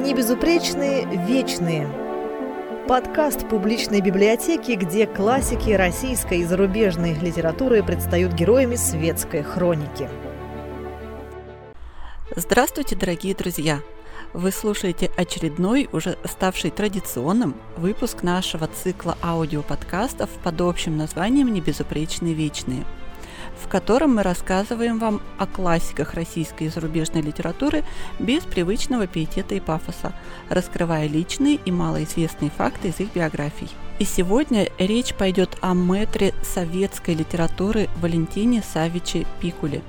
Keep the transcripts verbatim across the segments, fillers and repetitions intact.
Небезупречные вечные. Подкаст публичной библиотеки, где классики российской и зарубежной литературы предстают героями светской хроники. Здравствуйте, дорогие друзья! Вы слушаете очередной, уже ставший традиционным, выпуск нашего цикла аудиоподкастов под общим названием «Небезупречные вечные», в котором мы рассказываем вам о классиках российской и зарубежной литературы без привычного пиетета и пафоса, раскрывая личные и малоизвестные факты из их биографий. И сегодня речь пойдет о мэтре советской литературы Валентине Саввиче Пикуле,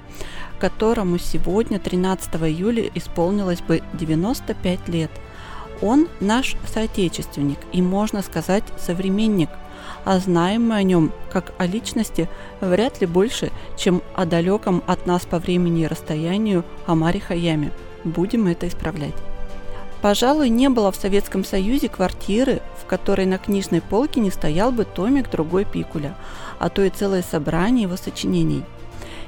которому сегодня, тринадцатого июля, исполнилось бы девяносто пять лет. Он наш соотечественник и, можно сказать, современник, а знаем мы о нем как о личности вряд ли больше, чем о далеком от нас по времени и расстоянию Амари Хаями. Будем это исправлять. Пожалуй, не было в Советском Союзе квартиры, в которой на книжной полке не стоял бы томик другой Пикуля, а то и целое собрание его сочинений.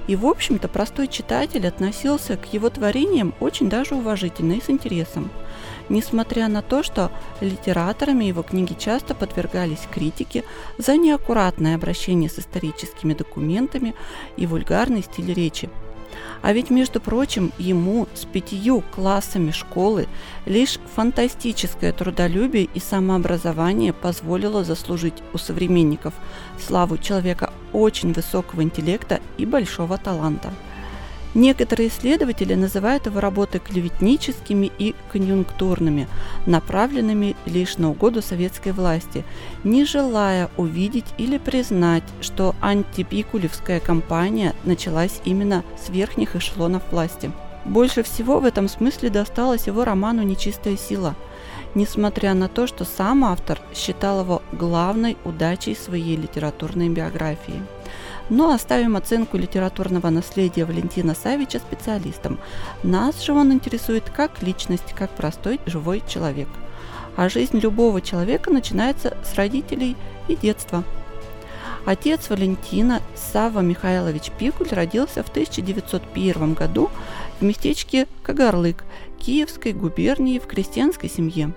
И, в общем-то, простой читатель относился к его творениям очень даже уважительно и с интересом, несмотря на то, что литераторами его книги часто подвергались критике за неаккуратное обращение с историческими документами и вульгарный стиль речи. А ведь, между прочим, ему с пятью классами школы лишь фантастическое трудолюбие и самообразование позволило заслужить у современников славу человека очень высокого интеллекта и большого таланта. Некоторые исследователи называют его работы клеветническими и конъюнктурными, направленными лишь на угоду советской власти, не желая увидеть или признать, что антипикулевская кампания началась именно с верхних эшелонов власти. Больше всего в этом смысле досталось его роману «Нечистая сила», несмотря на то, что сам автор считал его главной удачей своей литературной биографии. Но оставим оценку литературного наследия Валентина Саввича специалистам. Нас же он интересует как личность, как простой живой человек. А жизнь любого человека начинается с родителей и детства. Отец Валентина, Савва Михайлович Пикуль, родился в тысяча девятьсот первом году в местечке Кагарлык Киевской губернии в крестьянской семье.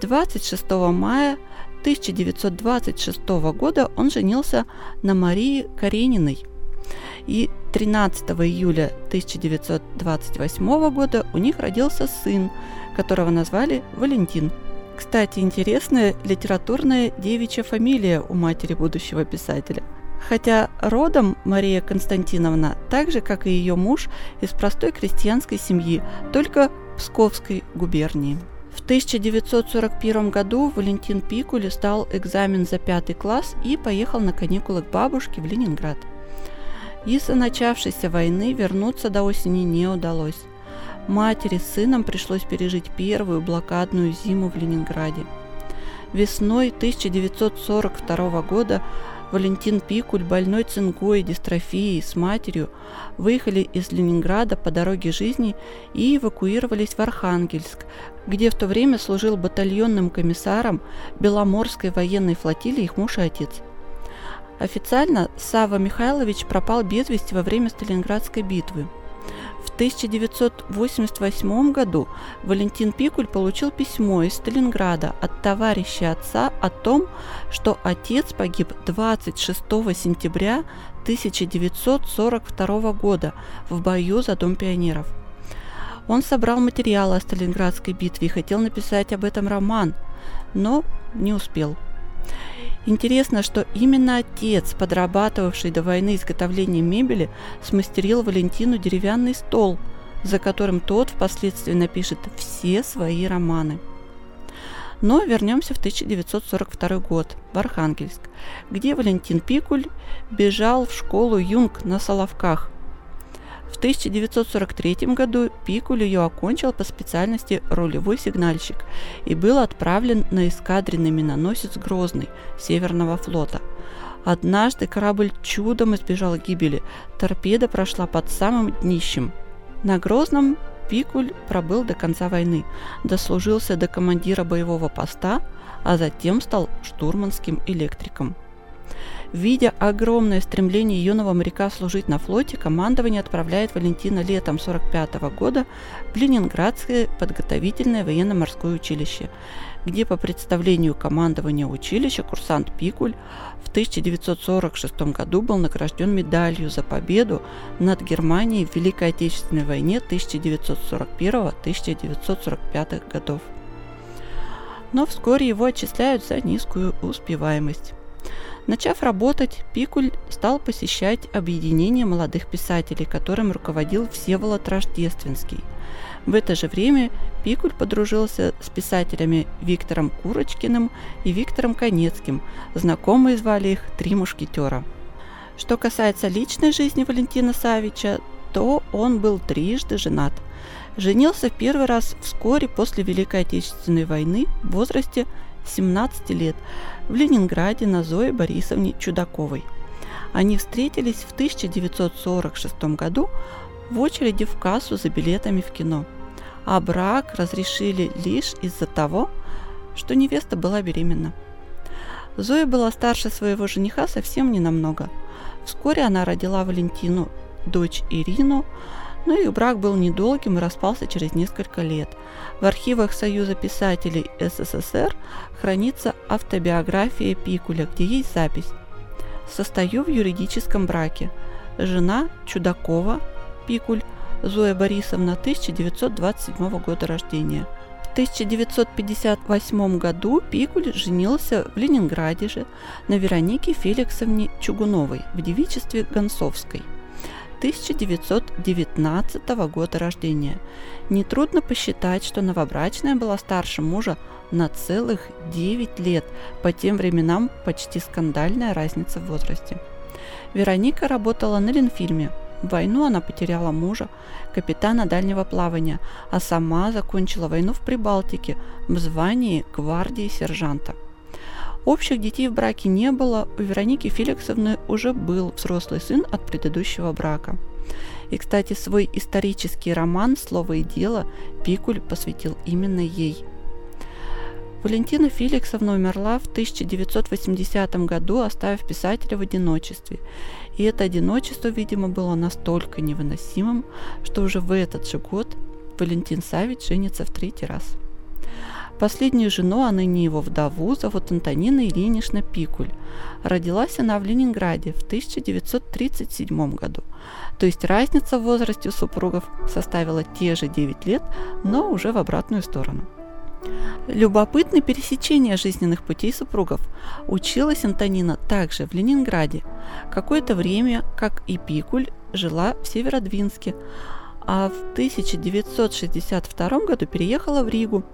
двадцать шестого мая тысяча девятьсот двадцать шестого года он женился на Марии Карениной, и тринадцатого июля тысяча девятьсот двадцать восьмого года у них родился сын, которого назвали Валентин. Кстати, интересная литературная девичья фамилия у матери будущего писателя. Хотя родом Мария Константиновна, так же как и ее муж, из простой крестьянской семьи, только Псковской губернии. В тысяча девятьсот сорок первом году Валентин Пикуль сдал экзамен за пятый класс и поехал на каникулы к бабушке в Ленинград. Из-за начавшейся войны вернуться до осени не удалось. Матери с сыном пришлось пережить первую блокадную зиму в Ленинграде. Весной тысяча девятьсот сорок второго года Валентин Пикуль, больной цингой, дистрофией, с матерью выехали из Ленинграда по дороге жизни и эвакуировались в Архангельск, где в то время служил батальонным комиссаром Беломорской военной флотилии их муж и отец. Официально Савва Михайлович пропал без вести во время Сталинградской битвы. В тысяча девятьсот восемьдесят восьмом году Валентин Пикуль получил письмо из Сталинграда от товарища отца о том, что отец погиб двадцать шестого сентября тысяча девятьсот сорок второго года в бою за Дом пионеров. Он собрал материалы о Сталинградской битве и хотел написать об этом роман, но не успел. Интересно, что именно отец, подрабатывавший до войны изготовлением мебели, смастерил Валентину деревянный стол, за которым тот впоследствии напишет все свои романы. Но вернемся в тысяча девятьсот сорок второй год, в Архангельск, где Валентин Пикуль бежал в школу Юнг на Соловках. В тысяча девятьсот сорок третьем году Пикуль ее окончил по специальности рулевой сигнальщик и был отправлен на эскадренный миноносец «Грозный» Северного флота. Однажды корабль чудом избежал гибели, торпеда прошла под самым днищем. На «Грозном» Пикуль пробыл до конца войны, дослужился до командира боевого поста, а затем стал штурманским электриком. Видя огромное стремление юного моряка служить на флоте, командование отправляет Валентина летом сорок пятого года в Ленинградское подготовительное военно-морское училище, где по представлению командования училища курсант Пикуль в тысяча девятьсот сорок шестом году был награжден медалью за победу над Германией в Великой Отечественной войне тысяча девятьсот сорок первого — тысяча девятьсот сорок пятого годов. Но вскоре его отчисляют за низкую успеваемость. Начав работать, Пикуль стал посещать объединение молодых писателей, которым руководил Всеволод Рождественский. В это же время Пикуль подружился с писателями Виктором Курочкиным и Виктором Конецким. Знакомые звали их «Три мушкетера». Что касается личной жизни Валентина Саввича, то он был трижды женат. Женился в первый раз вскоре после Великой Отечественной войны в возрасте семнадцати лет в Ленинграде на Зое Борисовне Чудаковой. Они встретились в тысяча девятьсот сорок шестом году в очереди в кассу за билетами в кино, а брак разрешили лишь из-за того, что невеста была беременна. Зоя была старше своего жениха совсем ненамного. Вскоре она родила Валентину, дочь Ирину, но их брак был недолгим и распался через несколько лет. В архивах Союза писателей СССР хранится автобиография Пикуля, где есть запись: «Состою в юридическом браке. Жена Чудакова Пикуль Зоя Борисовна, тысяча девятьсот двадцать седьмого года рождения». В тысяча девятьсот пятьдесят восьмом году Пикуль женился в Ленинграде же на Веронике Феликсовне Чугуновой в девичестве Гонцовской, тысяча девятьсот девятнадцатого года рождения. Нетрудно посчитать, что новобрачная была старше мужа на целых девять лет, по тем временам почти скандальная разница в возрасте. Вероника работала на Ленфильме. В войну она потеряла мужа, капитана дальнего плавания, а сама закончила войну в Прибалтике в звании гвардии сержанта. Общих детей в браке не было, у Вероники Феликсовны уже был взрослый сын от предыдущего брака. И, кстати, свой исторический роман «Слово и дело» Пикуль посвятил именно ей. Валентина Феликсовна умерла в тысяча девятьсот восьмидесятом году, оставив писателя в одиночестве. И это одиночество, видимо, было настолько невыносимым, что уже в этот же год Валентин Саввич женится в третий раз. Последнюю жену, а ныне его вдову, зовут Антонина Ильинична Пикуль. Родилась она в Ленинграде в тысяча девятьсот тридцать седьмом году. То есть разница в возрасте у супругов составила те же девять лет, но уже в обратную сторону. Любопытно пересечение жизненных путей супругов. Училась Антонина также в Ленинграде. Какое-то время, как и Пикуль, жила в Северодвинске, а в тысяча девятьсот шестьдесят втором году переехала в Ригу,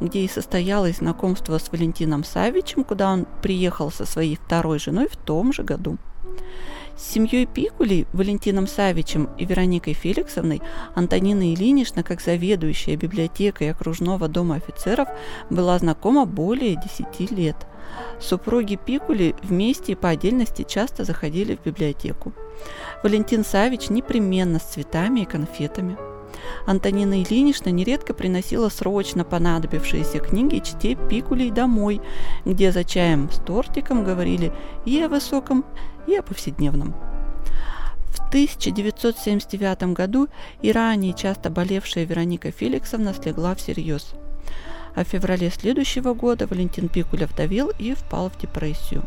где и состоялось знакомство с Валентином Саввичем, куда он приехал со своей второй женой в том же году. С семьей Пикулей, Валентином Саввичем и Вероникой Феликсовной Антонина Ильинична, как заведующая библиотекой окружного дома офицеров, была знакома более десяти лет. Супруги Пикули вместе и по отдельности часто заходили в библиотеку. Валентин Саввич непременно с цветами и конфетами. Антонина Ильинична нередко приносила срочно понадобившиеся книги и чтей Пикулей домой, где за чаем с тортиком говорили и о высоком, и о повседневном. В тысяча девятьсот семьдесят девятом году и ранее часто болевшая Вероника Феликсовна слегла всерьез, а в феврале следующего года Валентин Пикуль овдовел и впал в депрессию.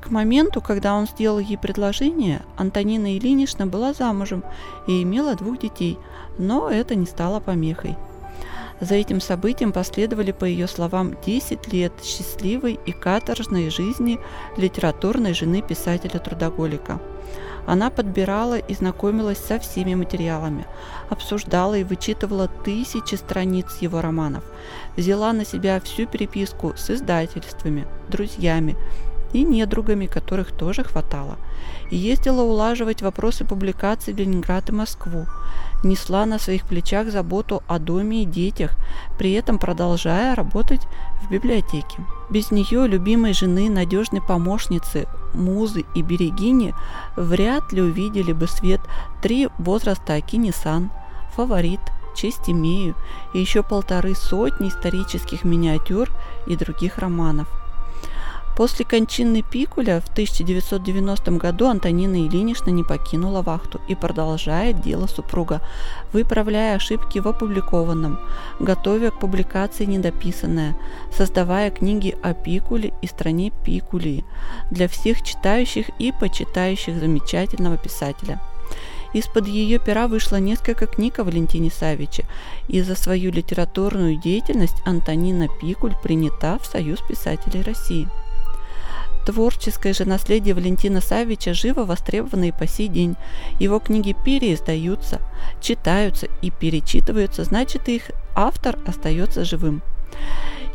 К моменту, когда он сделал ей предложение, Антонина Ильинична была замужем и имела двух детей, но это не стало помехой. За этим событием последовали, по ее словам, десять лет счастливой и каторжной жизни литературной жены писателя-трудоголика. Она подбирала и знакомилась со всеми материалами, обсуждала и вычитывала тысячи страниц его романов, взяла на себя всю переписку с издательствами, друзьями и недругами, которых тоже хватало, и ездила улаживать вопросы публикаций в Ленинград и Москву, несла на своих плечах заботу о доме и детях, при этом продолжая работать в библиотеке. Без нее, любимой жены, надежной помощницы, музы и берегини, вряд ли увидели бы свет «Три возраста Окини-сан», «Фаворит», «Честь имею» и еще полторы сотни исторических миниатюр и других романов. После кончины Пикуля в тысяча девятьсот девяностом году Антонина Ильинична не покинула вахту и продолжает дело супруга, выправляя ошибки в опубликованном, готовя к публикации недописанное, создавая книги о Пикуле и стране Пикули для всех читающих и почитающих замечательного писателя. Из-под ее пера вышло несколько книг о Валентине Саввиче, и за свою литературную деятельность Антонина Пикуль принята в Союз писателей России. Творческое же наследие Валентина Саввича живо востребовано и по сей день. Его книги переиздаются, читаются и перечитываются, значит, их автор остается живым.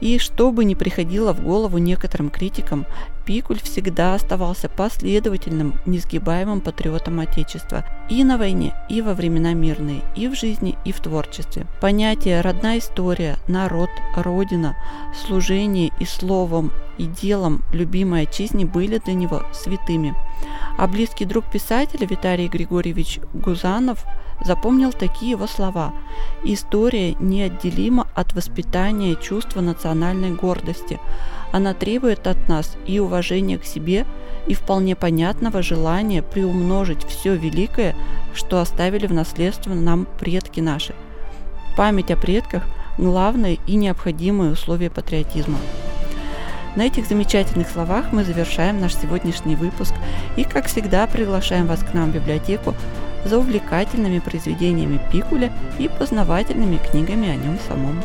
И что бы ни приходило в голову некоторым критикам, Пикуль всегда оставался последовательным, несгибаемым патриотом Отечества и на войне, и во времена мирные, и в жизни, и в творчестве. Понятия «родная история», «народ», «родина», «служение» и «словом» и «делом» любимой отчизне были для него святыми. А близкий друг писателя Виталий Григорьевич Гузанов запомнил такие его слова: «История неотделима от воспитания чувства национальной гордости. Она требует от нас и уважения к себе, и вполне понятного желания приумножить все великое, что оставили в наследство нам предки наши. Память о предках – главное и необходимое условие патриотизма». На этих замечательных словах мы завершаем наш сегодняшний выпуск и, как всегда, приглашаем вас к нам в библиотеку за увлекательными произведениями Пикуля и познавательными книгами о нем самом.